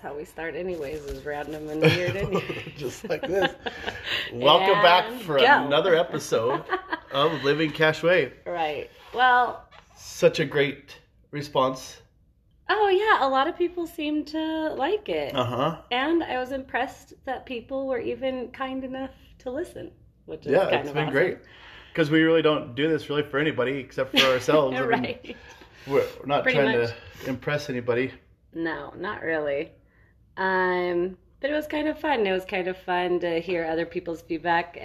that's how we start anyways, is random and weird. Just like this. Welcome back for another episode of Living Cash Way. Right. Well. Such a great response. Oh, yeah. A lot of people seem to like it. Uh-huh. And I was impressed that people were even kind enough to listen, which is kind of awesome. Yeah, it's been great. Because we really don't do this really for anybody except for ourselves. Right. I mean, we're not trying to impress anybody. No, not really. But it was kind of fun. It was kind of fun to hear other people's feedback.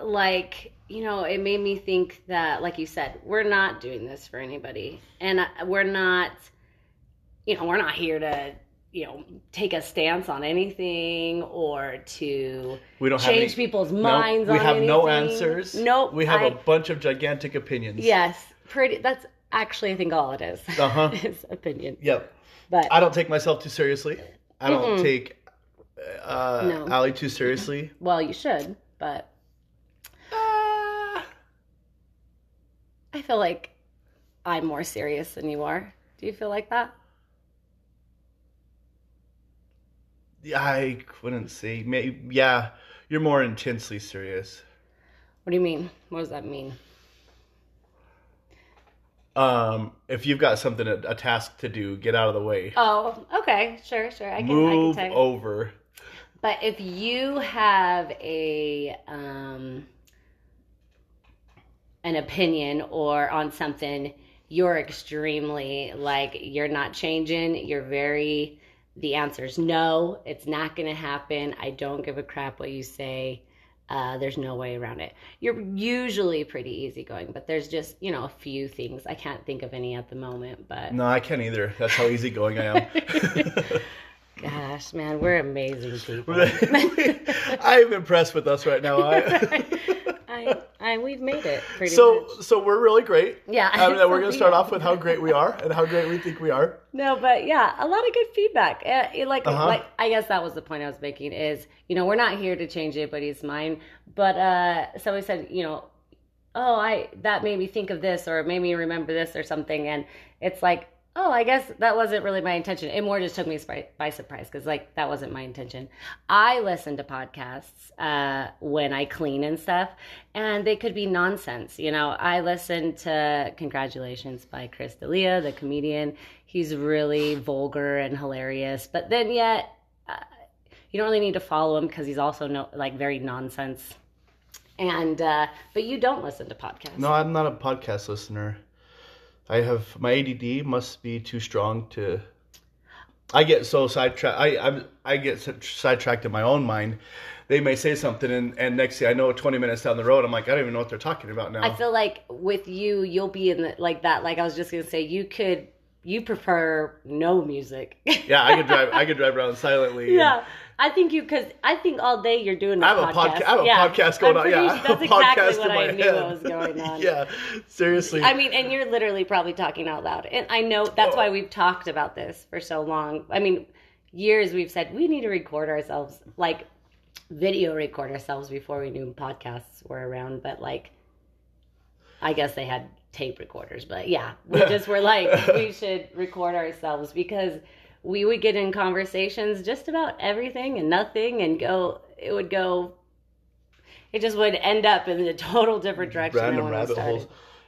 Like, you know, it made me think that, like you said, we're not doing this for anybody. And we're not here to, you know, take a stance on anything or to change people's minds on anything. We have no answers. Nope. We have a bunch of gigantic opinions. Yes. That's actually, I think, all it is. Uh-huh. It's opinion. Yep. But I don't take myself too seriously. I don't take Allie too seriously. Well, you should, but... I feel like I'm more serious than you are. Do you feel like that? Yeah, I wouldn't say. Maybe, yeah, you're more intensely serious. What do you mean? What does that mean? If you've got something, a task to do, get out of the way. Oh, okay. Sure. I can tell you. Over. But if you have an opinion or on something, you're extremely, like, you're not changing. You're very, the answer's no, it's not going to happen. I don't give a crap what you say. There's no way around it. You're usually pretty easygoing, but there's just, you know, a few things. I can't think of any at the moment, but... No, I can't either. That's how easygoing I am. Gosh, man, we're amazing people. I'm impressed with us right now. We've made it pretty much. So we're really great. Yeah. We're going to start off with how great we are and how great we think we are. No, but yeah, a lot of good feedback. I guess that was the point I was making is, you know, we're not here to change anybody's mind. But somebody said, you know, oh, that made me think of this or it made me remember this or something. And it's like, oh, I guess that wasn't really my intention. It more just took me by surprise because, like, that wasn't my intention. I listen to podcasts when I clean and stuff, and they could be nonsense. You know, I listen to Congratulations by Chris D'Elia, the comedian. He's really vulgar and hilarious, but then yet you don't really need to follow him because he's also very nonsense. And but you don't listen to podcasts. No, I'm not a podcast listener. I have, my ADD must be too strong to, I get so sidetracked, I get sidetracked in my own mind. They may say something and next thing I know, 20 minutes down the road, I'm like, I don't even know what they're talking about now. I feel like with you, you'll be in I was just going to say, you prefer no music. Yeah, I could drive around silently. Yeah. And, I think all day you're doing a podcast. I have a podcast going on. Yeah, that's exactly what I knew what was going on. Yeah, seriously. I mean, and you're literally probably talking out loud. And I know that's why we've talked about this for so long. I mean, years we've said we need to record ourselves, like video record ourselves before we knew podcasts were around. But like, I guess they had tape recorders. But yeah, we just were like, we should record ourselves because... we would get in conversations just about everything and nothing and it just would end up in a total different direction. Random rabbit holes.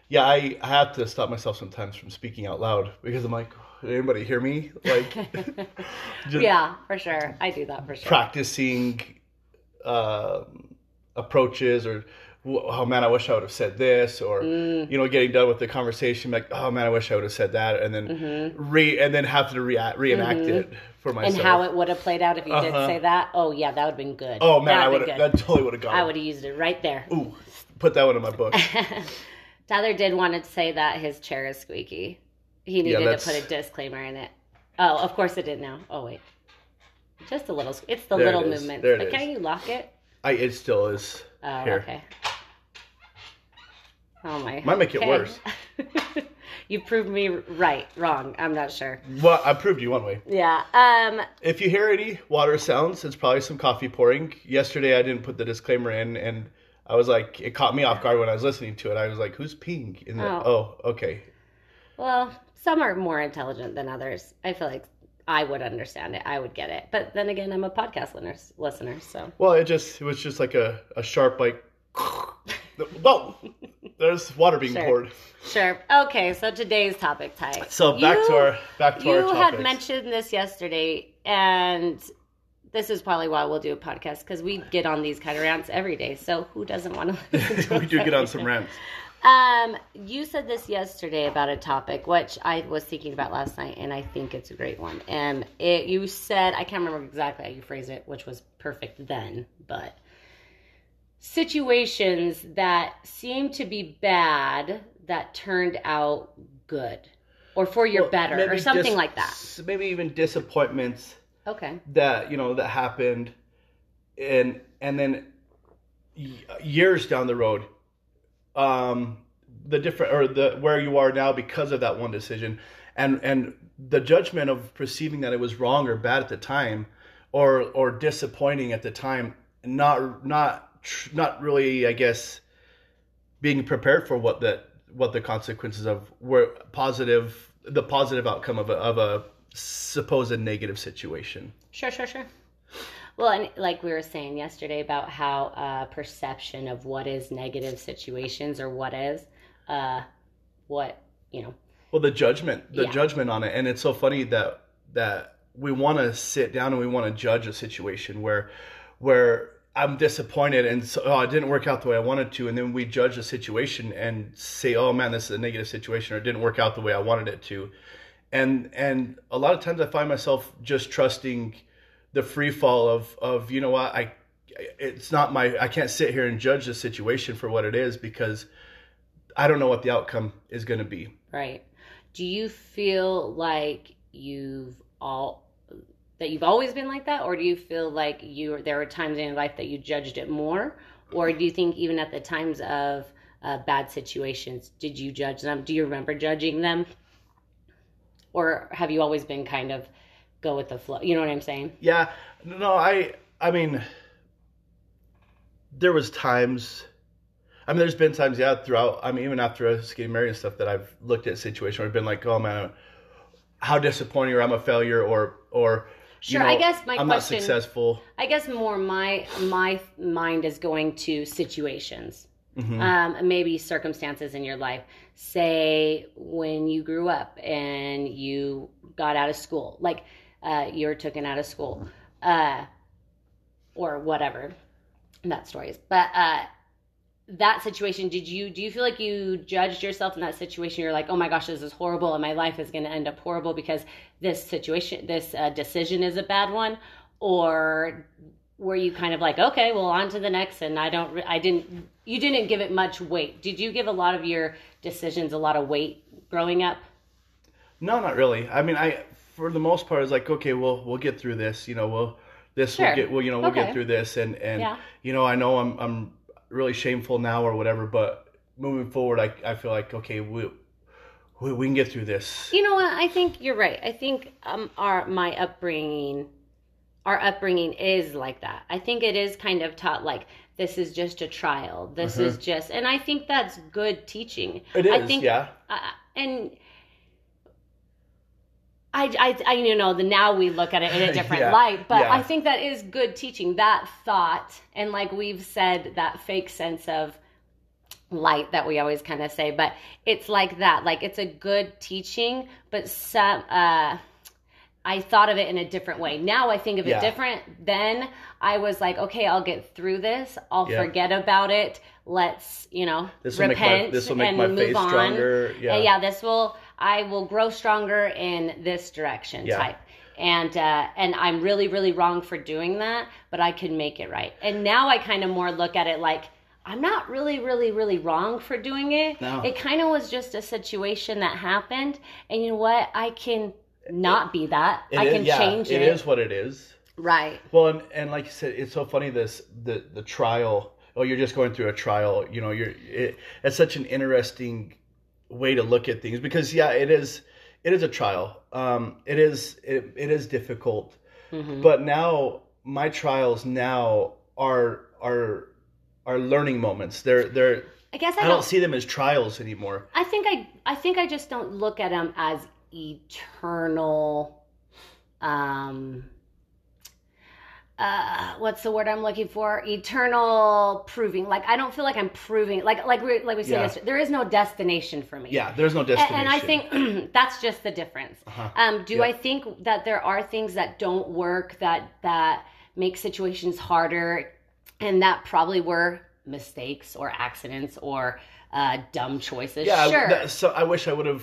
Yeah, I have to stop myself sometimes from speaking out loud because I'm like, did anybody hear me? Like, yeah, for sure. I do that for sure. Practicing approaches or, oh man, I wish I would have said this, or you know, getting done with the conversation, like, oh man, I wish I would have said that, and then have to reenact it for myself. And how it would have played out if you did say that. Oh yeah, that would have been good. Oh man, that totally would have gone. I would have used it right there. Ooh, put that one in my book. Tyler did want to say that his chair is squeaky. He needed to put a disclaimer in it. Oh, of course it didn't now. Oh wait, just a little. It's the little movement. But can you lock it? It still is. Oh, here. Okay. Oh my! Might make it worse. You proved me wrong. I'm not sure. Well, I proved you one way. Yeah. If you hear any water sounds, it's probably some coffee pouring. Yesterday, I didn't put the disclaimer in, and I was like, it caught me off guard when I was listening to it. I was like, who's peeing in there? Oh, okay. Well, some are more intelligent than others. I feel like I would understand it. I would get it. But then again, I'm a podcast listener, so. Well, it was just like a sharp, like, whoa, there's water being poured. Sure. Okay, so today's topic, Ty. So back to our topics. You had mentioned this yesterday, and this is probably why we'll do a podcast, because we get on these kind of rants every day. So who doesn't want to listen to us? We do get on some rants. You said this yesterday about a topic, which I was thinking about last night, and I think it's a great one. And you said, I can't remember exactly how you phrased it, which was perfect then, but situations that seem to be bad that turned out good, or for your better, or something like that. Maybe even disappointments. Okay. That, that happened, and then years down the road, where you are now because of that one decision, and the judgment of perceiving that it was wrong or bad at the time, or disappointing at the time, not really, I guess, being prepared for what the consequences of were the positive outcome of a supposed negative situation. Sure. Well, and like we were saying yesterday about how perception of what is negative situations or what is, Well, the judgment on it. And it's so funny that we want to sit down and we want to judge a situation where I'm disappointed and so it didn't work out the way I wanted to. And then we judge a situation and say, oh man, this is a negative situation, or it didn't work out the way I wanted it to. And a lot of times I find myself just trusting the free fall of you know what, I can't sit here and judge the situation for what it is, because I don't know what the outcome is going to be. Right. Do you feel like you've always been like that, or do you feel like there were times in your life that you judged it more, or do you think even at the times of bad situations, did you judge them? Do you remember judging them, or have you always been kind of go with the flow? You know what I'm saying? Yeah. No, I mean, there was times, I mean, there's been times, yeah, throughout, I mean, even after I was getting married and stuff, that I've looked at a situation where I've been like, oh man, how disappointing, or I'm a failure, or sure, I guess I'm not successful. I guess more my mind is going to situations, mm-hmm. Maybe circumstances in your life. Say when you grew up and you got out of school, like, you were taken out of school, or whatever that story is. But that situation, do you feel like you judged yourself in that situation? You're like, oh my gosh, this is horrible, and my life is going to end up horrible because this decision is a bad one? Or were you kind of like, okay, well, on to the next, and you didn't give it much weight? Did you give a lot of your decisions a lot of weight growing up? No, not really. I mean, for the most part, I was like, okay, we'll get through this, we'll get through this, and yeah. I know I'm really shameful now or whatever, but moving forward, I feel like, okay, we can get through this. You know what? I think you're right. I think our upbringing is like that. I think it is kind of taught like, this is just a trial. This mm-hmm. is just, and I think that's good teaching. It is, I think, yeah. And I now we look at it in a different light, but yeah. I think that is good teaching, that thought. And like we've said, that fake sense of light that we always kind of say, but it's like that, like it's a good teaching, but some, I thought of it in a different way. Now I think of it different. Then I was like, okay, I'll get through this. I'll forget about it. Let's, repent and move on. This will make my faith stronger. Yeah. I will grow stronger in this direction type. And I'm really, really wrong for doing that, but I can make it right. And now I kind of more look at it like, I'm not really, really, really wrong for doing it. No. It kind of was just a situation that happened. And you know what? I can not be that. I can change it. It is what it is. Right. Well, and like you said, it's so funny, the trial. Oh, you're just going through a trial. It's such an interesting way to look at things, because it is a trial. It is difficult. Mm-hmm. But now my trials now are learning moments. They're I guess I don't see them as trials anymore. I think I just don't look at them as eternal what's the word I'm looking for? Eternal proving. Like, I don't feel like I'm proving, like we said yesterday, there is no destination for me. Yeah, there's no destination. And I think that's just the difference. Uh-huh. I think that there are things that don't work, that make situations harder, and that probably were mistakes or accidents or dumb choices. Yeah, sure. So I wish I wouldn't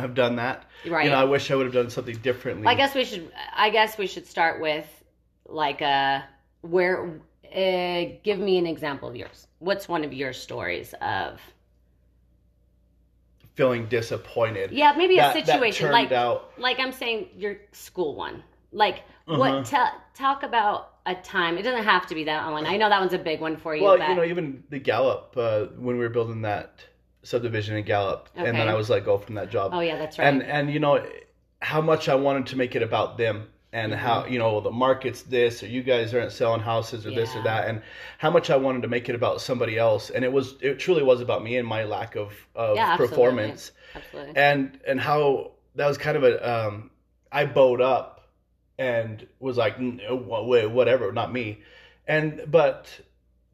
have done that. Right. You know, I wish I would have done something differently. I guess we should start with, like, give me an example of yours. What's one of your stories of feeling disappointed? Yeah, maybe a situation that turned out... like I'm saying, your school one. Like, uh-huh. What? Talk about a time. It doesn't have to be that one. I know that one's a big one for you. Well, but... you know, even the Gallup, when we were building that subdivision in Gallup, okay. And then I was let go from that job. Oh yeah, that's right. And you know how much I wanted to make it about them. And mm-hmm. how, you know, the market's this, or you guys aren't selling houses, or this or that, and how much I wanted to make it about somebody else, and it truly was about me and my lack of performance, absolutely. And how that was kind of a I bowed up and was like, whatever, not me, but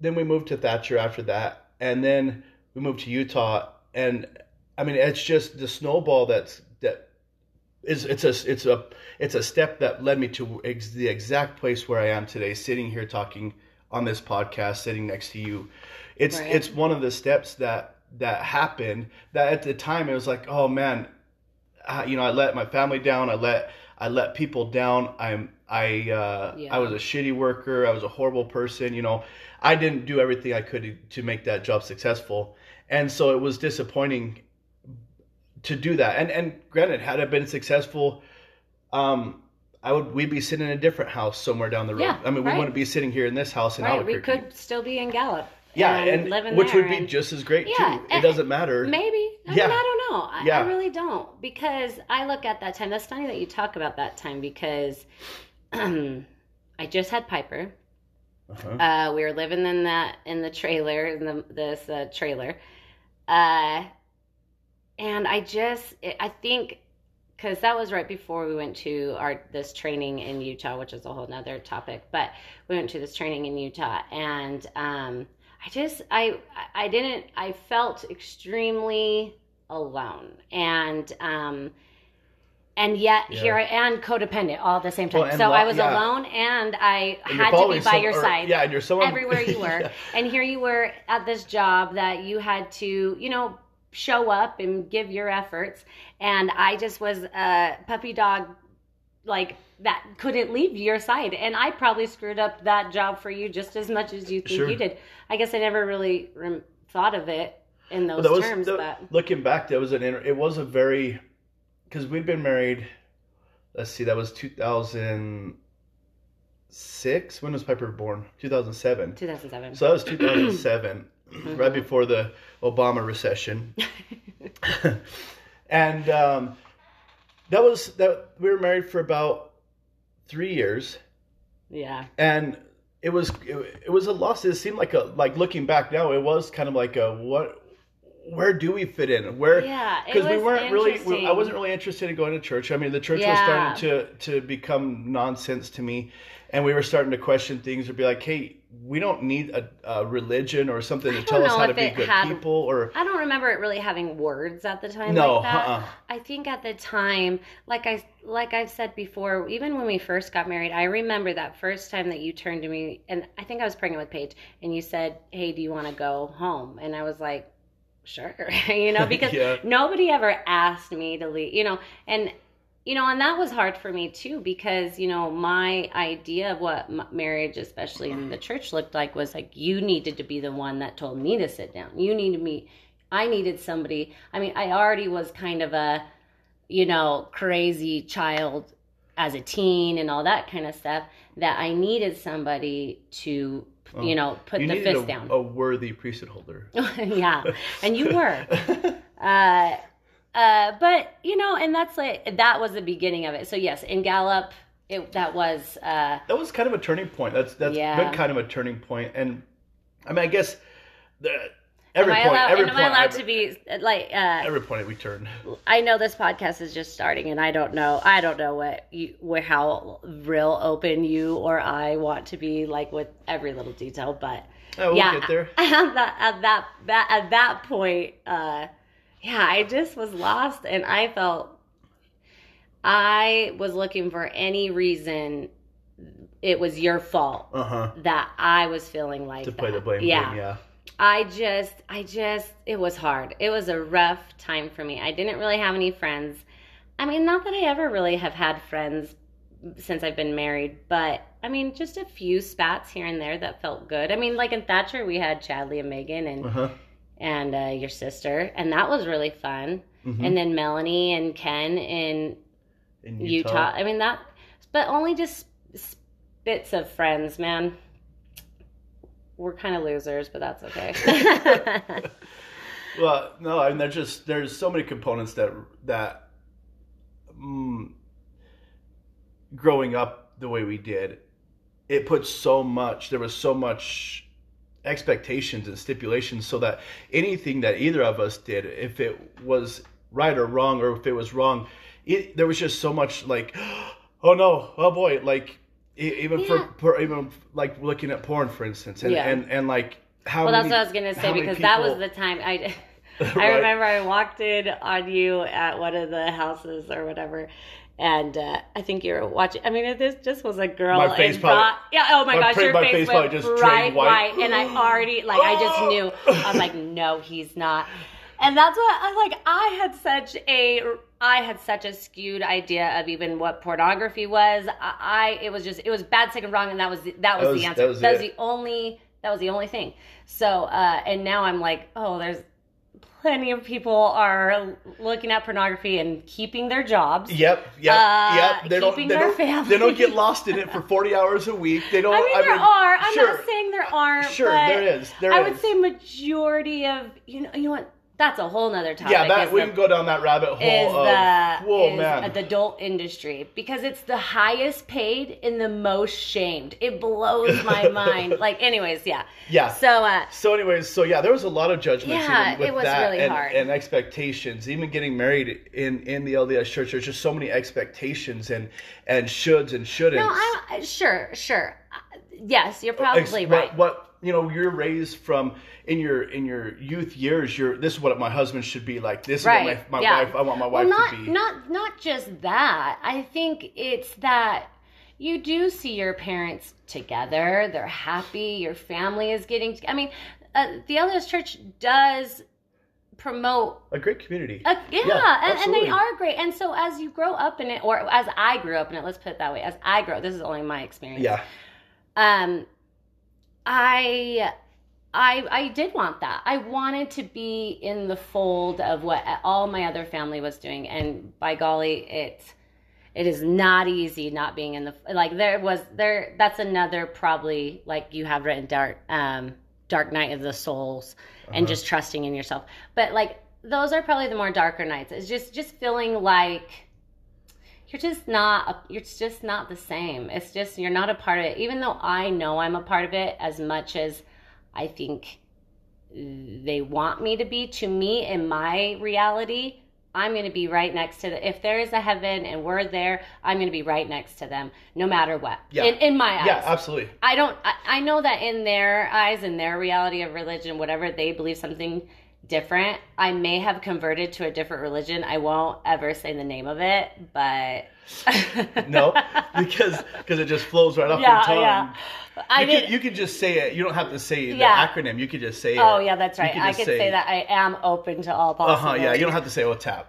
then we moved to Thatcher after that, and then we moved to Utah, and I mean, it's just the snowball It's a step that led me to the exact place where I am today, sitting here talking on this podcast, sitting next to you. It's one of the steps that happened that at the time it was like, oh man, I let my family down, I let people down. I was a shitty worker, I was a horrible person. You know, I didn't do everything I could to make that job successful, and so it was disappointing to do that. And granted, had I been successul, we'd be sitting in a different house somewhere down the road. Yeah, I mean, we wouldn't be sitting here in this house in Allocriton. We could still be in Gallup. Yeah, and living which there would be just as great too. It doesn't matter. Maybe. I mean, I don't know. I really don't, because I look at that time. That's funny that you talk about that time, because I just had Piper. Uh-huh. We were living in the trailer. And I think, because that was right before we went to this training in Utah, which is a whole nother topic, but we went to this training in Utah, and I felt extremely alone, and yet here I am, codependent all at the same time. Well, so I was alone, and I had to be by your side. Yeah, and you're someone everywhere you were, and here you were at this job that you had to, you know, show up and give your efforts, and I just was a puppy dog like that, couldn't leave your side, and I probably screwed up that job for you just as much as you think you did. I guess I never really thought of it in those terms. But looking back, because we'd been married, let's see, that was 2006. When was Piper born? 2007. 2007. So that was 2007. Mm-hmm. Right before the Obama recession. And we were married for about 3 years. Yeah. And it was a loss. It seemed like looking back now, it was kind of like where do we fit in? Because we weren't I wasn't really interested in going to church. I mean, the church was starting to become nonsense to me. And we were starting to question things, or be like, hey, we don't need a religion or something to tell us how to be good people. Or I don't remember it really having words at the time. No, like that. I think at the time, like I've said before, even when we first got married, I remember that first time that you turned to me, and I think I was pregnant with Paige, and you said, hey, do you want to go home? And I was like, sure. You know, because nobody ever asked me to leave, you know, and that was hard for me too, because, you know, my idea of what marriage, especially in the church, looked like was like, you needed to be the one that told me to sit down. You needed me. I needed somebody. I mean, I already was kind of a, you know, crazy child as a teen and all that kind of stuff, that I needed somebody to, you know, put the fist down. A worthy priesthood holder. Yeah. And you were. But, you know, and that's that was the beginning of it. So yes, in Gallup, that was kind of a turning point. That's been kind of a turning point. And I mean, I guess Every point at return. I know this podcast is just starting, and I don't know how real open you or I want to be, like, with every little detail. But we'll get there. At that point, I just was lost, and I felt I was looking for any reason. It was your fault that I was feeling like to play the blame game. Yeah. I just, it was hard. It was a rough time for me. I didn't really have any friends. I mean, not that I ever really have had friends since I've been married, but I mean, just a few spats here and there that felt good. I mean, like in Thatcher, we had Chadley and Megan and your sister, and that was really fun. Mm-hmm. And then Melanie and Ken in Utah. I mean, that, but only just bits of friends, man. We're kind of losers, but that's okay. Well, no, I mean, there's so many components that growing up the way we did, it put so much, there was so much expectations and stipulations, so that anything that either of us did, if it was right or wrong, or if it was wrong, there was just so much like, oh no, oh boy, like, even like looking at porn, for instance, and like how. Well, that's what I was gonna say, because that was the time I. Right? I remember I walked in on you at one of the houses or whatever, and I think you were watching. I mean, this just was a girl. My face probably. Oh my gosh, your face went just bright white, and I already I just knew. I'm like, no, he's not. And that's what I had such a skewed idea of even what pornography was. It was bad, sick, and wrong, and that was the answer. That was the only thing. So and now I'm like, oh, there's plenty of people are looking at pornography and keeping their jobs. Yep. They don't, they don't get lost in it for 40 hours a week. They don't. I mean, there are. I'm not saying there aren't. Sure, but there is. I would say majority of you know what. That's a whole nother topic. Yeah, we can go down that rabbit hole. Is the adult industry, because it's the highest paid and the most shamed. It blows my mind. Like, anyways, yeah. Yeah. So there was a lot of judgments. Yeah, even with it was that really hard. And expectations. Even getting married in the LDS church, there's just so many expectations and shoulds and shouldn'ts. No, sure. Yes, you're probably right. You're raised from in your youth years. This is what my husband should be like. This is what my wife. I want my wife to be. Not just that. I think it's that you do see your parents together. They're happy. Your family is getting. I mean, the LDS Church does promote a great community. And they are great. And so as you grow up in it, or as I grew up in it, let's put it that way. This is only my experience. Yeah. I did want that. I wanted to be in the fold of what all my other family was doing, and by golly, it is not easy not being in the that's another, probably, like you have written, dark night of the souls, and just trusting in yourself. But like those are probably the more darker nights. It's just feeling like you're just not the same. It's just, you're not a part of it. Even though I know I'm a part of it as much as I think they want me to be, to me, in my reality, I'm going to be right next to if there is a heaven and we're there, I'm going to be right next to them, no matter what. Yeah. In my eyes. Yeah, absolutely. I know that in their eyes, in their reality of religion, whatever, they believe something different. I may have converted to a different religion. I won't ever say the name of it, but no, because it just flows right off your tongue. Yeah. You can just say it. You don't have to say the acronym. You could just say it. Oh yeah, that's right. I could say that I am open to all possibilities. Yeah, you don't have to say OTAP.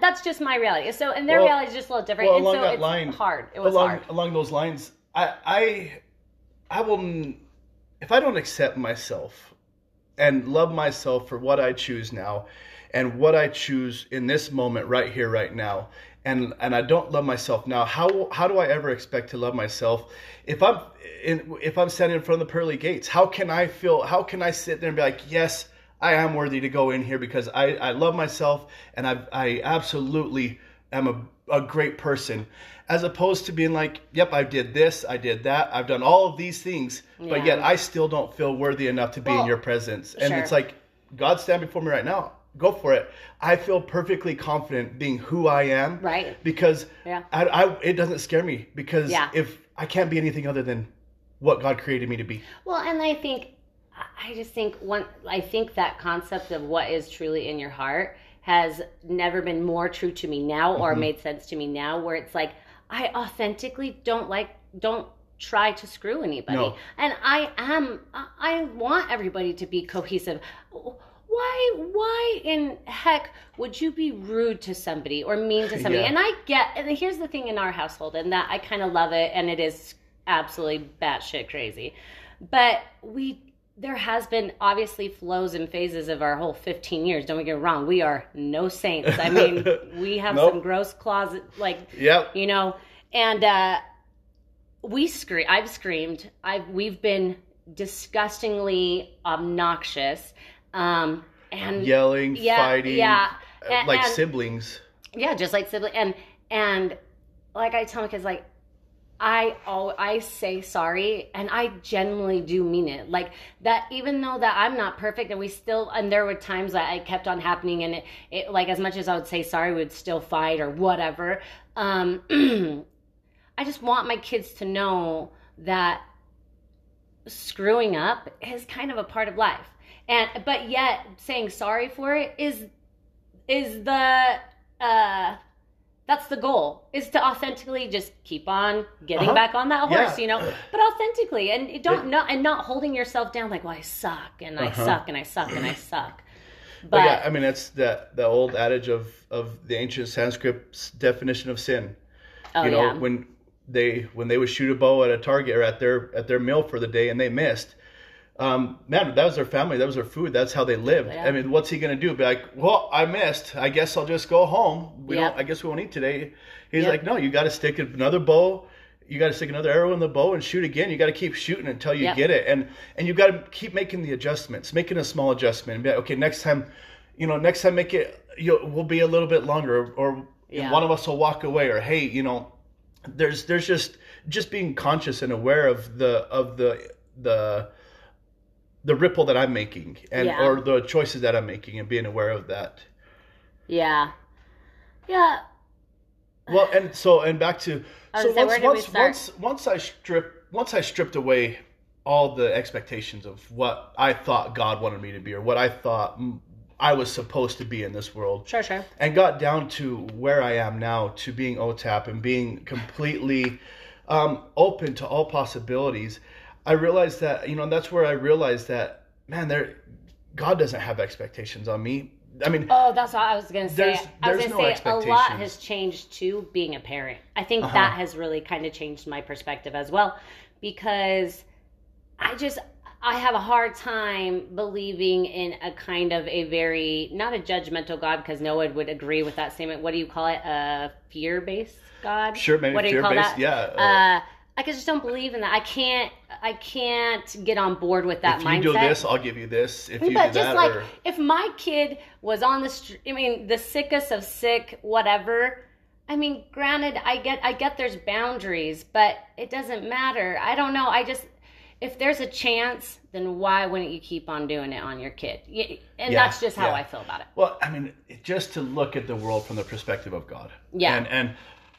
That's just my reality. So, and their reality is just a little different. Well, hard. It was hard. Along those lines, I will, if I don't accept myself and love myself for what I choose now and what I choose in this moment right here, right now, and I don't love myself now, how do I ever expect to love myself? If I'm standing in front of the pearly gates, how can I sit there and be like, yes, I am worthy to go in here because I love myself, and I absolutely I'm a great person, as opposed to being like, yep, I did this, I did that, I've done all of these things, but yet I still don't feel worthy enough to be in your presence. And it's like, God's standing before me right now. Go for it. I feel perfectly confident being who I am. Right. Because I it doesn't scare me, because if I can't be anything other than what God created me to be. Well, and I think that concept of what is truly in your heart has never been more true to me now, or made sense to me now, where it's like, I authentically don't try to screw anybody. No. And I want everybody to be cohesive. Why in heck would you be rude to somebody or mean to somebody? Yeah. And here's the thing in our household, and that I kind of love it, and it is absolutely batshit crazy. But there has been obviously flows and phases of our whole 15 years. Don't get me wrong. We are no saints. I mean, we have some gross closet, you know, and we scream. I've screamed. We've been disgustingly obnoxious. And yelling, fighting, and siblings. Yeah. Just like siblings. And like I tell my kids, like, I say sorry, and I genuinely do mean it. Like that, even though that I'm not perfect, and there were times that I kept on happening, and it like, as much as I would say sorry, we would still fight or whatever. I just want my kids to know that screwing up is kind of a part of life. But yet saying sorry for it is the, that's the goal, is to authentically just keep on getting back on that horse, you know, but authentically, and not holding yourself down like, well, I suck and I suck and I suck and I suck. But yeah, I mean, that's the old adage of the ancient Sanskrit's definition of sin. Oh, you know, when they would shoot a bow at a target or at their meal for the day and they missed, man, that was their family. That was their food. That's how they lived. Yeah. I mean, what's he going to do? Be like, well, I missed. I guess I'll just go home. I guess we won't eat today. He's like, no, you got to stick another bow. You got to stick another arrow in the bow and shoot again. You got to keep shooting until you get it. And you got to keep making the adjustments, making a small adjustment and be like, okay, next time make it, we'll be a little bit longer, or one of us will walk away, or, hey, you know, there's just being conscious and aware of the ripple that I'm making or the choices that I'm making, and being aware of that. Yeah. Yeah. Well, and back to, once I stripped away all the expectations of what I thought God wanted me to be, or what I thought I was supposed to be in this world. Sure. And got down to where I am now, to being OTAP and being completely open to all possibilities. I realized that, that's where I realized that, man, God doesn't have expectations on me. I mean, oh, that's what I was going to say. A lot has changed too, being a parent. I think that has really kind of changed my perspective as well, because I have a hard time believing in a kind of a very, not a judgmental God, because no one would agree with that statement. What do you call it? A fear-based God? Sure, maybe fear-based, yeah. I just don't believe in that. I can't get on board with that mindset. If you do this, I'll give you this. If you do that, if my kid was on the street, I mean, the sickest of sick, whatever. I mean, granted, I get there's boundaries, but it doesn't matter. I don't know. If there's a chance, then why wouldn't you keep on doing it on your kid? And that's just how I feel about it. Well, I mean, just to look at the world from the perspective of God. Yeah.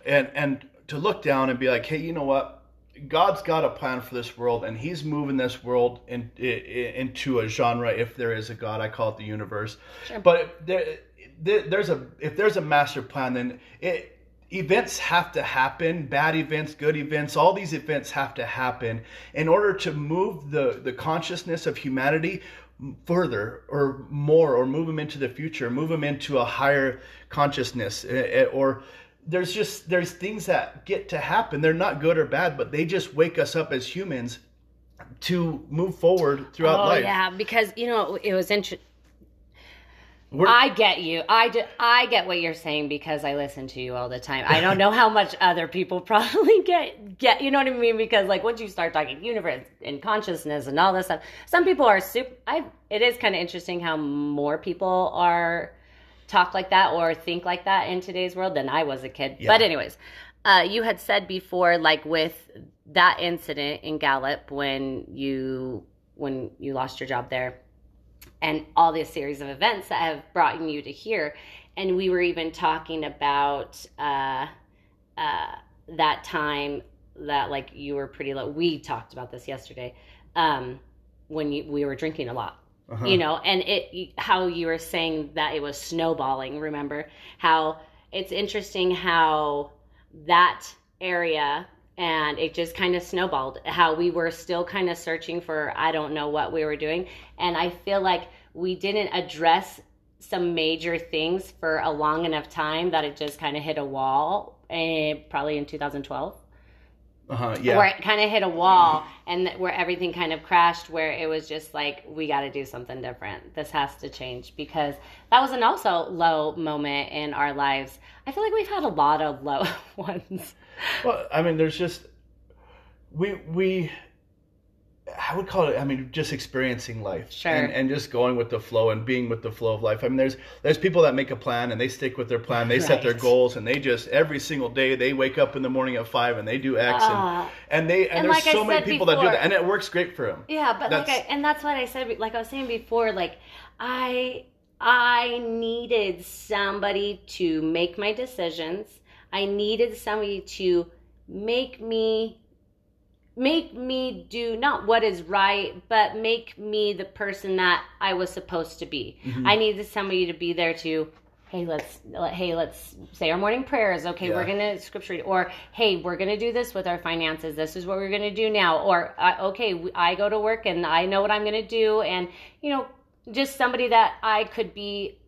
And to look down and be like, hey, you know what? God's got a plan for this world, and he's moving this world into a genre. If there is a God, I call it the universe. Sure. But if there's a master plan, then events have to happen, bad events, good events, all these events have to happen in order to move the consciousness of humanity further or more, or move them into the future, move them into a higher consciousness, or there's things that get to happen. They're not good or bad, but they just wake us up as humans to move forward throughout life. Yeah, because it was interesting. I get you. I get what you're saying, because I listen to you all the time. I don't know how much other people probably get. You know what I mean? Because like, once you start talking universe and consciousness and all this stuff, some people are super. It is kind of interesting how more people are talk like that or think like that in today's world than I was a kid. Yeah. But anyways, you had said before, like with that incident in Gallup when you lost your job there and all this series of events that have brought you to here. And we were even talking about that time that like you were pretty low. We talked about this yesterday when we were drinking a lot. Uh-huh. You know, and how you were saying that it was snowballing. Remember how it's interesting how that area, and it just kind of snowballed, how we were still kind of searching for, I don't know what we were doing. And I feel like we didn't address some major things for a long enough time that it just kind of hit a wall, probably in 2012. Yeah. Where it kind of hit a wall and where everything kind of crashed, where it was just like, we got to do something different. This has to change, because that was an also low moment in our lives. I feel like we've had a lot of low ones. Well, I mean, there's just, I would call it, I mean, just experiencing life. Sure. And just going with the flow and being with the flow of life. I mean, there's people that make a plan and they stick with their plan. They set their goals and they just, every single day, they wake up in the morning at 5 and they do X. And there's like so many people that do that. And it works great for them. Yeah, but and that's what I said, like I was saying before, like I needed somebody to make my decisions. I needed somebody to make me do not what is right, but make me the person that I was supposed to be. Mm-hmm. I needed somebody to be there to, hey, let's say our morning prayers. Okay, yeah. We're going to scripture read. Or, hey, we're going to do this with our finances. This is what we're going to do now. Or, okay, I go to work and I know what I'm going to do. And, you know, just somebody that I could be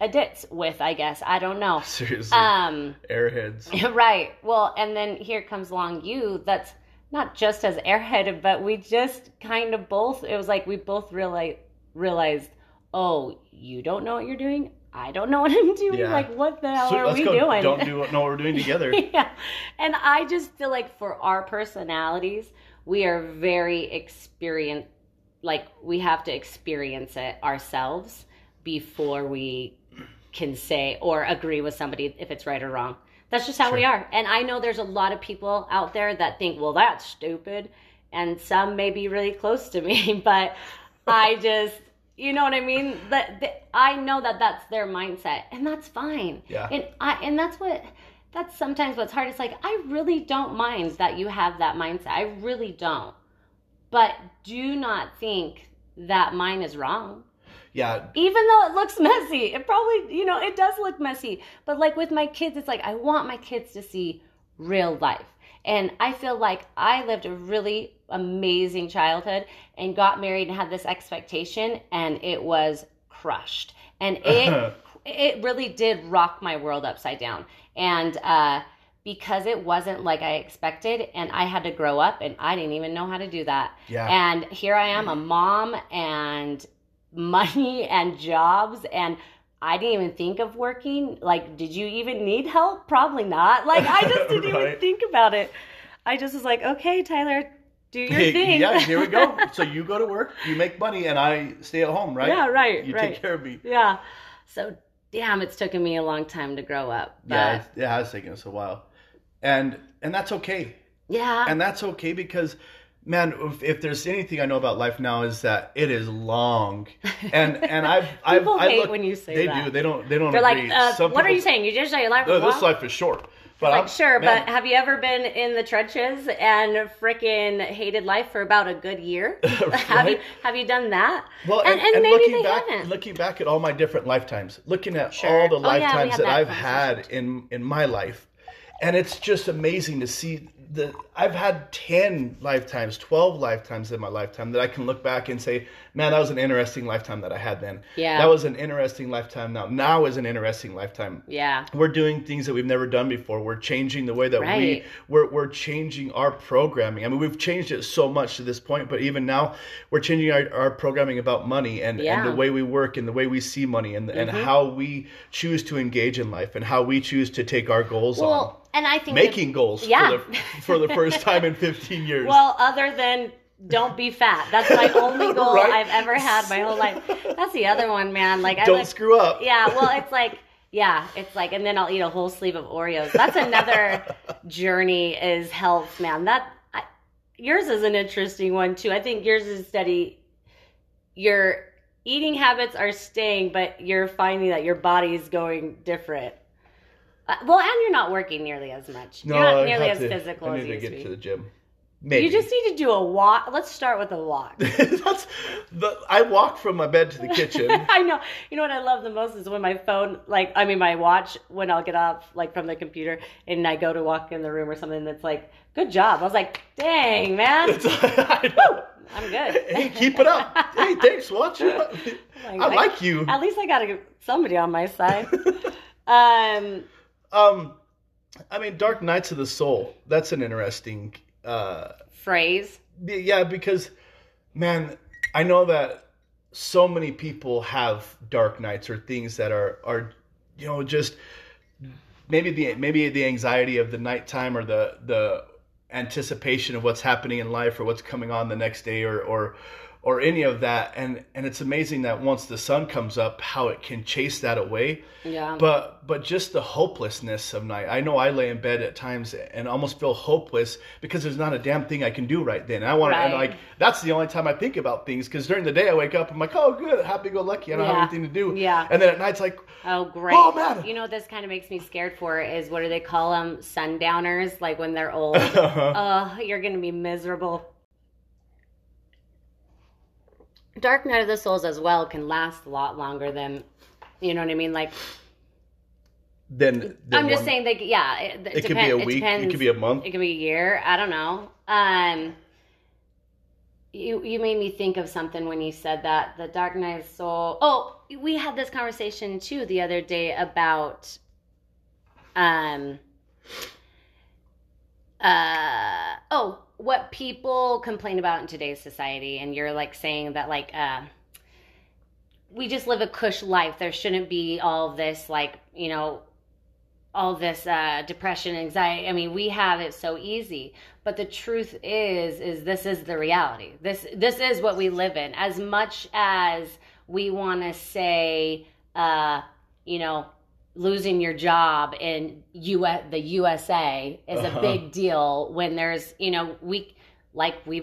a ditz with, I guess. I don't know. Seriously. Airheads. Right. Well, and then here comes along you that's, not just as airheaded, but we just kind of both, it was like we both realized, oh, you don't know what you're doing? I don't know what I'm doing. Yeah. Like, what the hell are we doing? Don't know what we're doing together. Yeah. And I just feel like for our personalities, we are very experienced, like we have to experience it ourselves before we can say or agree with somebody if it's right or wrong. That's just how we are. And I know there's a lot of people out there that think, well, that's stupid. And some may be really close to me, but I just, you know what I mean? I know that that's their mindset, and that's fine. Yeah. And that's sometimes what's hard. It's like, I really don't mind that you have that mindset. I really don't. But do not think that mine is wrong. Yeah. Even though it looks messy, it probably, you know, it does look messy. But like with my kids, it's like I want my kids to see real life. And I feel like I lived a really amazing childhood and got married and had this expectation, and it was crushed. And it really did rock my world upside down. And because it wasn't like I expected, and I had to grow up, and I didn't even know how to do that. Yeah. And here I am, a mom, and money and jobs, and I didn't even think of working. Like, did you even need help? Probably not. Like, I just didn't even think about it. I just was like, okay, Tyler, do your thing. Yeah, here we go. So you go to work, you make money, and I stay at home, right? Yeah, right. You take care of me. Yeah. So damn, it's taken me a long time to grow up. But... Yeah, it's taken us a while, and that's okay. Yeah. And that's okay, because, man, if there's anything I know about life now, is that it is long, and I've people hate when you say that. They do. They don't. They're agree. Like, what people, are you saying? You just say your life. No, this life is short. But like, but have you ever been in the trenches and freaking hated life for about a good year? Right? Have you done that? Well, and maybe looking haven't. Looking back at all my different lifetimes, looking at all the lifetimes that I've had in my life, and it's just amazing to see. I've had 10 lifetimes, 12 lifetimes in my lifetime that I can look back and say, man, that was an interesting lifetime that I had then. Yeah. That was an interesting lifetime now. Now is an interesting lifetime. Yeah. We're doing things that we've never done before. We're changing the way that we're changing our programming. I mean, we've changed it so much to this point, but even now we're changing our programming about money and the way we work and the way we see money and how we choose to engage in life and how we choose to take our goals on. And I think making goals for the first time in 15 years. Well, other than Don't be fat. That's my only goal right? I've ever had my whole life. That's the other one, man. Like, don't screw up. Yeah, well, it's like, and then I'll eat a whole sleeve of Oreos. That's another journey is health, man. Yours is an interesting one too. I think yours is steady. Your eating habits are staying, but you're finding that your body's going different. Well, and you're not working nearly as much. No, you're not nearly as physical as you used to be. I need to get to the gym. Maybe. You just need to do a walk. Let's start with a walk. I walk from my bed to the kitchen. I know. You know what I love the most is when my phone, my watch, when I'll get off, from the computer, and I go to walk in the room or something that's like, good job. I was like, dang, man. I'm good. Hey, keep it up. Hey, thanks, watch it. I like you. At least I got somebody on my side. Dark Nights of the Soul. That's an interesting... phrase. Yeah, because, man, I know that so many people have dark nights or things that are just maybe the anxiety of the nighttime or the anticipation of what's happening in life or what's coming on the next day or any of that. And it's amazing that once the sun comes up, how it can chase that away. Yeah. But just the hopelessness of night. I know I lay in bed at times and almost feel hopeless because there's not a damn thing I can do right then. And I want to, that's the only time I think about things, because during the day I wake up, I'm like, oh, good, happy-go-lucky. I don't have anything to do. Yeah. And then at night it's like, oh, great. Oh, man. You know what this kind of makes me scared for is, what do they call them? Sundowners, when they're old. You're going to be miserable. Dark Night of the Souls as well can last a lot longer than, you know what I mean? I'm just saying that, yeah. It could be a week. It could be a month. It could be a year. I don't know. You made me think of something when you said that. The Dark Night of the Soul. Oh, we had this conversation too the other day about, what people complain about in today's society, and you're saying that we just live a cush life. There shouldn't be all this depression, anxiety. I mean, we have it so easy, but the truth is this is the reality. This is what we live in. As much as we want to say, losing your job in the USA is a big deal, when there's, we've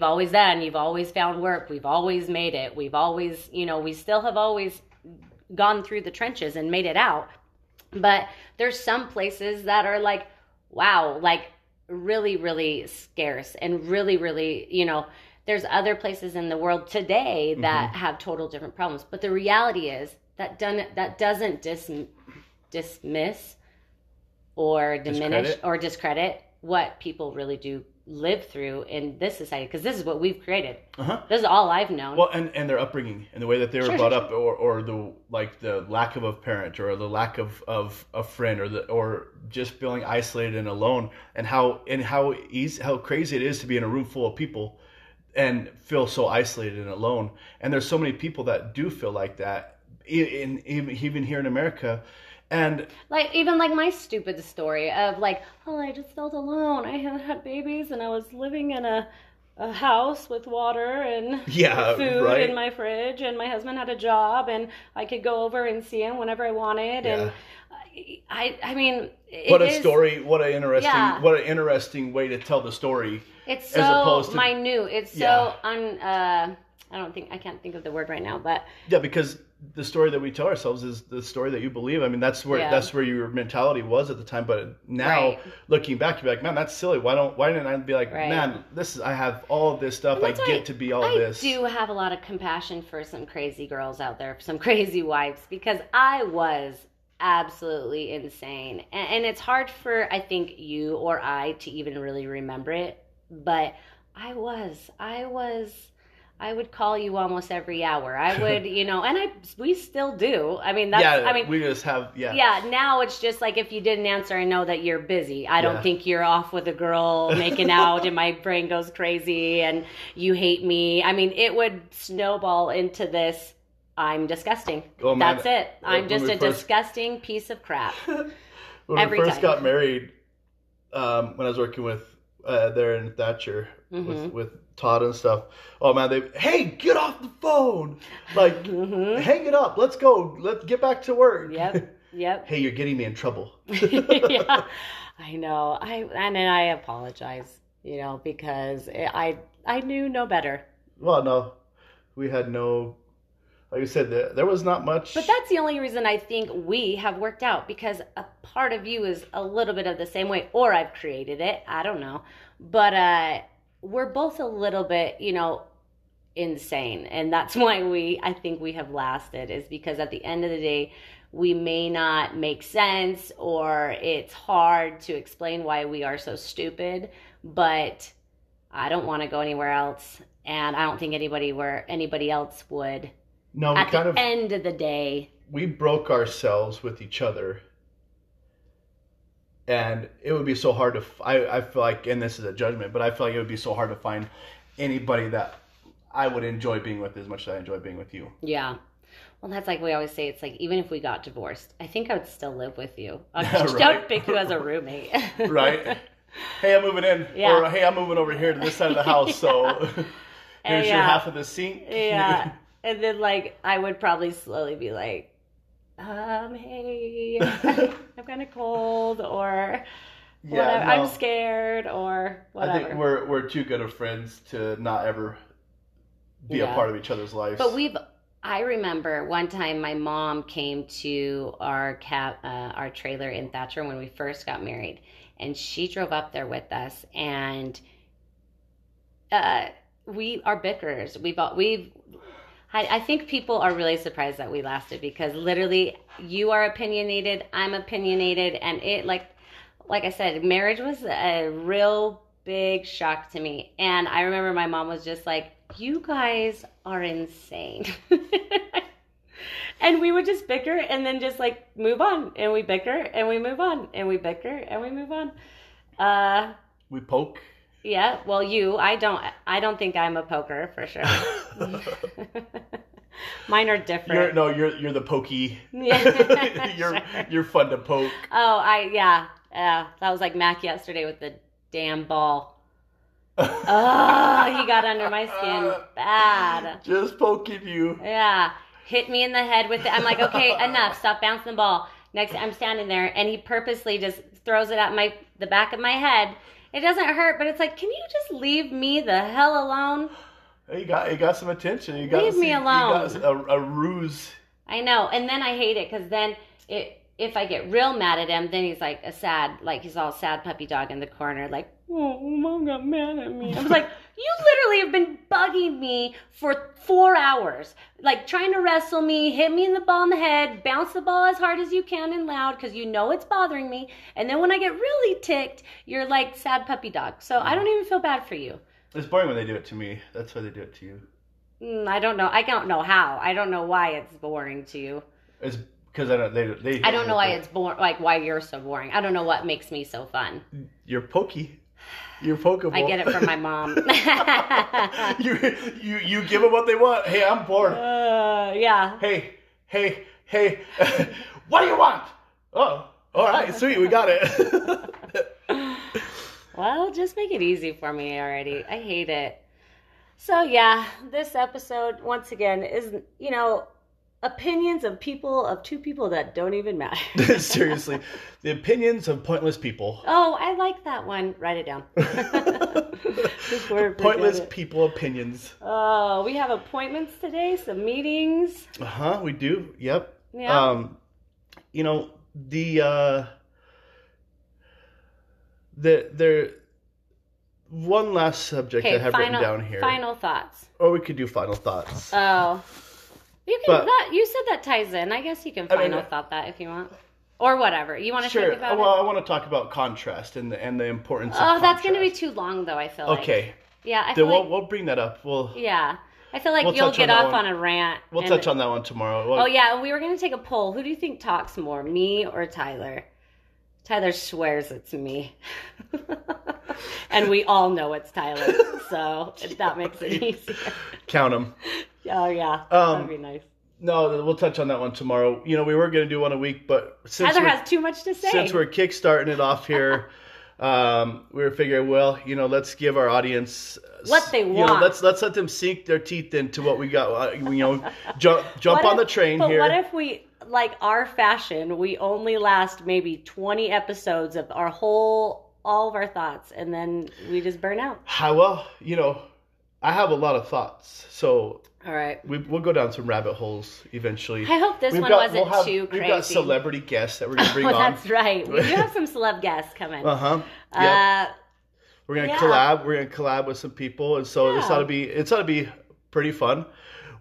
always done, you've always found work, we've always made it, we've always, we still have always gone through the trenches and made it out. But there's some places that are really, really scarce and really, really, there's other places in the world today that have total different problems. But the reality is that doesn't dismiss or diminish or discredit what people really do live through in this society, because this is what we've created. This is all I've known. Well, and their upbringing and the way that they were brought up, or the lack of a parent, or the lack of a friend, or just feeling isolated and alone, and how crazy it is to be in a room full of people and feel so isolated and alone. And there's so many people that do feel like that even here in America. And even my stupid story of I just felt alone. I had babies and I was living in a house with water and food in my fridge, and my husband had a job and I could go over and see him whenever I wanted. Yeah. And story! What an interesting way to tell the story. It's so minute. It's so I can't think of the word right now, but yeah, because the story that we tell ourselves is the story that you believe. I mean, that's where your mentality was at the time. But now looking back, you'd be like, man, that's silly. Why didn't I be like, man, I have all this stuff. I get to be all this. I do have a lot of compassion for some crazy girls out there, some crazy wives, because I was absolutely insane. And it's hard for, I think, you or I to even really remember it. But I would call you almost every hour. I would, and we still do. I mean, we just have, Yeah, now it's just if you didn't answer, I know that you're busy. I don't think you're off with a girl making out, and my brain goes crazy, and you hate me. I mean, it would snowball into this, I'm disgusting. Oh, man. That's it. I'm just a disgusting piece of crap. When we first got married, when I was working with there in Thatcher with Todd and stuff. Oh man, hey, get off the phone! Like, hang it up. Let's go. Let's get back to work. Yep. Hey, you're getting me in trouble. Yeah, I know. I apologize. You know, because I knew no better. Well, no, we had no. Like I said, there was not much. But that's the only reason I think we have worked out, because a part of you is a little bit of the same way, or I've created it. I don't know. But we're both a little bit, you know, insane. And that's why I think we have lasted, is because at the end of the day, we may not make sense, or it's hard to explain why we are so stupid. But I don't want to go anywhere else. And I don't think anybody else would. No, at the end of the day, we broke ourselves with each other, and it would be so hard to. I feel like, and this is a judgment, but I feel like it would be so hard to find anybody that I would enjoy being with as much as I enjoy being with you. Yeah, well, that's like we always say. It's like, even if we got divorced, I think I would still live with you. Right. Don't pick you as a roommate, right? Hey, I'm moving in, yeah. Or hey, I'm moving over here to this side of the house. Yeah. So here's your half of the sink. Yeah. And then, like, I would probably slowly be like, hey, I'm kind of cold, or whatever. Yeah, no, I'm scared, or whatever. I think we're too good of friends to not ever be a part of each other's lives. But I remember one time my mom came to our trailer in Thatcher when we first got married, and she drove up there with us, and we are bickerers. I think people are really surprised that we lasted, because literally you are opinionated, I'm opinionated, and it, like I said, marriage was a real big shock to me. And I remember my mom was just like, you guys are insane. And we would just bicker and then just like move on, and we bicker and we move on, and we bicker and we move on. We poke. Yeah, well, I don't think I'm a poker, for sure. Mine are different. You're the pokey. Yeah. You're fun to poke. Oh, that was like Mac yesterday with the damn ball. Oh, he got under my skin bad. Just poking you. Yeah, hit me in the head with it. I'm like, okay, enough, stop bouncing the ball. Next, I'm standing there, and he purposely just throws it at the back of my head. It doesn't hurt, but it's like, can you just leave me the hell alone? You got some attention. Leave me alone. You got a ruse. I know, and then I hate it, because then if I get real mad at him, then he's like he's all sad puppy dog in the corner, like, oh, Mom got mad at me. I was like, you literally have been bugging me for 4 hours, like trying to wrestle me, hit me in the ball in the head, bounce the ball as hard as you can and loud, because you know it's bothering me. And then when I get really ticked, you're like sad puppy dog. So I don't even feel bad for you. It's boring when they do it to me. That's why they do it to you. I don't know. I don't know how. I don't know why it's boring to you. It's because I don't know why it's boring. Like, why you're so boring. I don't know what makes me so fun. You're pokey. Your Pokeball. I get it from my mom. You give them what they want. Hey, I'm bored. Yeah. Hey. What do you want? Oh, all right, sweet, we got it. Well, just make it easy for me already. I hate it. So yeah, this episode once again is, you know, opinions of two people that don't even matter. Seriously. The opinions of pointless people. Oh, I like that one. Write it down. Pointless people opinions. Oh, we have appointments today, some meetings. We do. Yep. Yeah. You know, the one last subject I have written down here. Final thoughts. Or we could do final thoughts. Oh. You said that ties in. I guess you can thought that if you want, or whatever you want to talk about. Well, I want to talk about contrast and the importance of contrast. That's going to be too long, though. I feel like. Okay. Yeah. We'll bring that up. I feel like you'll get off on a rant. We'll touch on that one tomorrow. We were going to take a poll. Who do you think talks more, me or Tyler? Tyler swears it's me. And we all know it's Tyler, so that makes it easier. Count them. Oh, yeah. That'd be nice. No, we'll touch on that one tomorrow. You know, we were going to do one a week, but since Tyler has too much to say. Since we're kickstarting it off here, we were figuring, well, you know, let's give our audience what they want. You know, let's let them sink their teeth into what we got. You know, jump on the train here. But what if we, like our fashion, we only last maybe 20 episodes of our whole, all of our thoughts, and then we just burn out? Well, you know, I have a lot of thoughts, so. All right. We'll go down some rabbit holes eventually. I hope this one wasn't too crazy. We've got celebrity guests that we're going to bring on. That's right. We do have some celeb guests coming. Uh-huh. Yep. We're going to collab. We're going to collab with some people. And so this ought to be, it's ought to be pretty fun.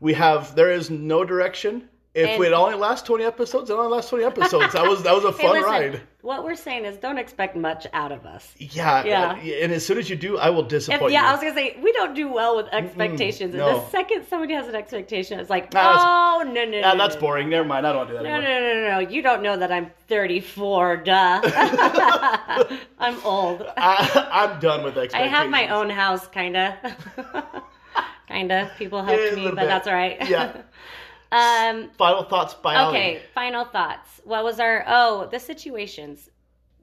There is no direction. If it only lasts 20 episodes, it only lasts 20 episodes. That was a fun ride. What we're saying is don't expect much out of us. Yeah. And as soon as you do, I will disappoint you. Yeah, I was going to say, we don't do well with expectations. No. The second somebody has an expectation, it's like, that's boring. Never mind. I don't do that anymore. No. You don't know that I'm 34, duh. I'm old. I'm done with expectations. I have my own house, kind of. People helped me, but that's all right. Yeah. Final thoughts by Allie. Okay, final thoughts. What was our... the situations.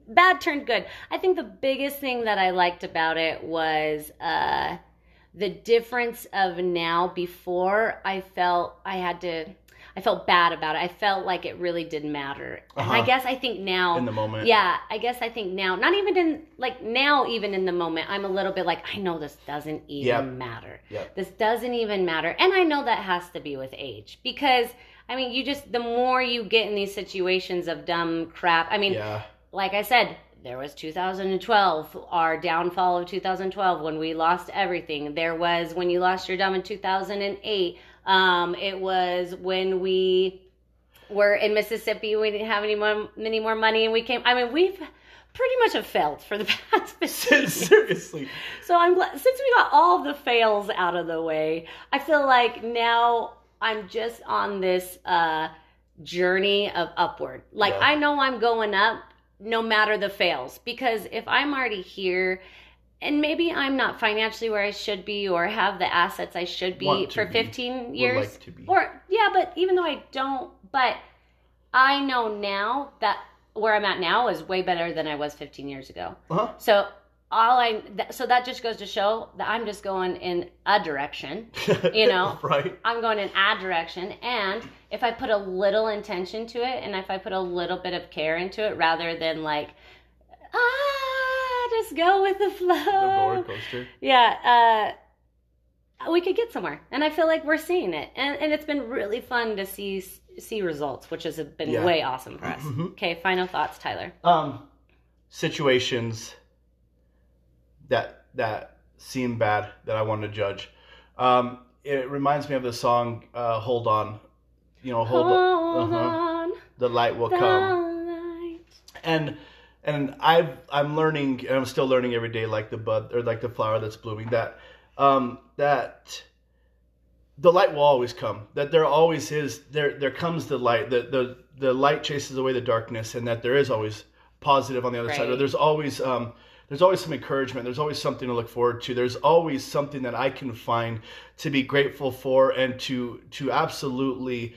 Bad turned good. I think the biggest thing that I liked about it was the difference of now. Before, I felt bad about it. I felt like it really didn't matter. Uh-huh. And I think now... in the moment. Yeah, not even in... like, now even in the moment, I'm a little bit like, I know this doesn't even matter. Yep. This doesn't even matter. And I know that has to be with age. Because, I mean, the more you get in these situations of dumb crap, I mean, like I said, there was 2012, our downfall of 2012 when we lost everything. There was when you lost your dumb in 2008. It was when we were in Mississippi, we didn't have any more money, and we came. I mean, we've pretty much have failed for the past 15 years. Seriously. So I'm glad, since we got all the fails out of the way, I feel like now I'm just on this journey of upward. Like, I know I'm going up no matter the fails, because if I'm already here and maybe I'm not financially where I should be or have the assets I should be for 15 years. Would like to be. But even though I don't, but I know now that where I'm at now is way better than I was 15 years ago. Uh-huh. So that just goes to show that I'm just going in a direction, you know. Right. I'm going in a direction, and if I put a little intention to it, and if I put a little bit of care into it, rather than like, just go with the flow. The roller coaster. Yeah. We could get somewhere, and I feel like we're seeing it, and it's been really fun to see results, which has been way awesome for us. Mm-hmm. Okay, final thoughts, Tyler. Situations that seem bad that I want to judge. It reminds me of the song "Hold On," you know, hold on. The light will come. Light. And I'm learning, and I'm still learning every day, like the bud or like the flower that's blooming. That the light will always come. That there always is. There comes the light. The light chases away the darkness, and that there is always positive on the other side. Or there's always some encouragement. There's always something to look forward to. There's always something that I can find to be grateful for, and to absolutely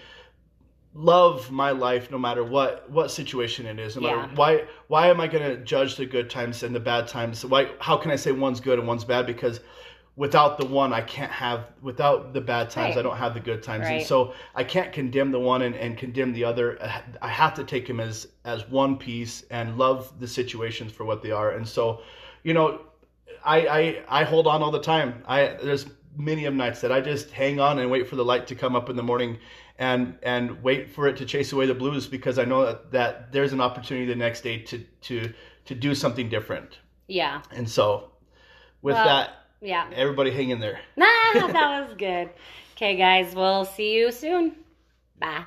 love my life, no matter what situation it is. No matter why am I going to judge the good times and the bad times? How can I say one's good and one's bad? Because without the bad times, I don't have the good times. And so I can't condemn the one and condemn the other. I have to take them as one piece and love the situations for what they are. And so, you know, I hold on all the time. There's many of nights that I just hang on and wait for the light to come up in the morning and wait for it to chase away the blues, because I know that there's an opportunity the next day to do something different. Yeah. And so with that, yeah. Everybody hang in there. That was good. Okay, guys. We'll see you soon. Bye.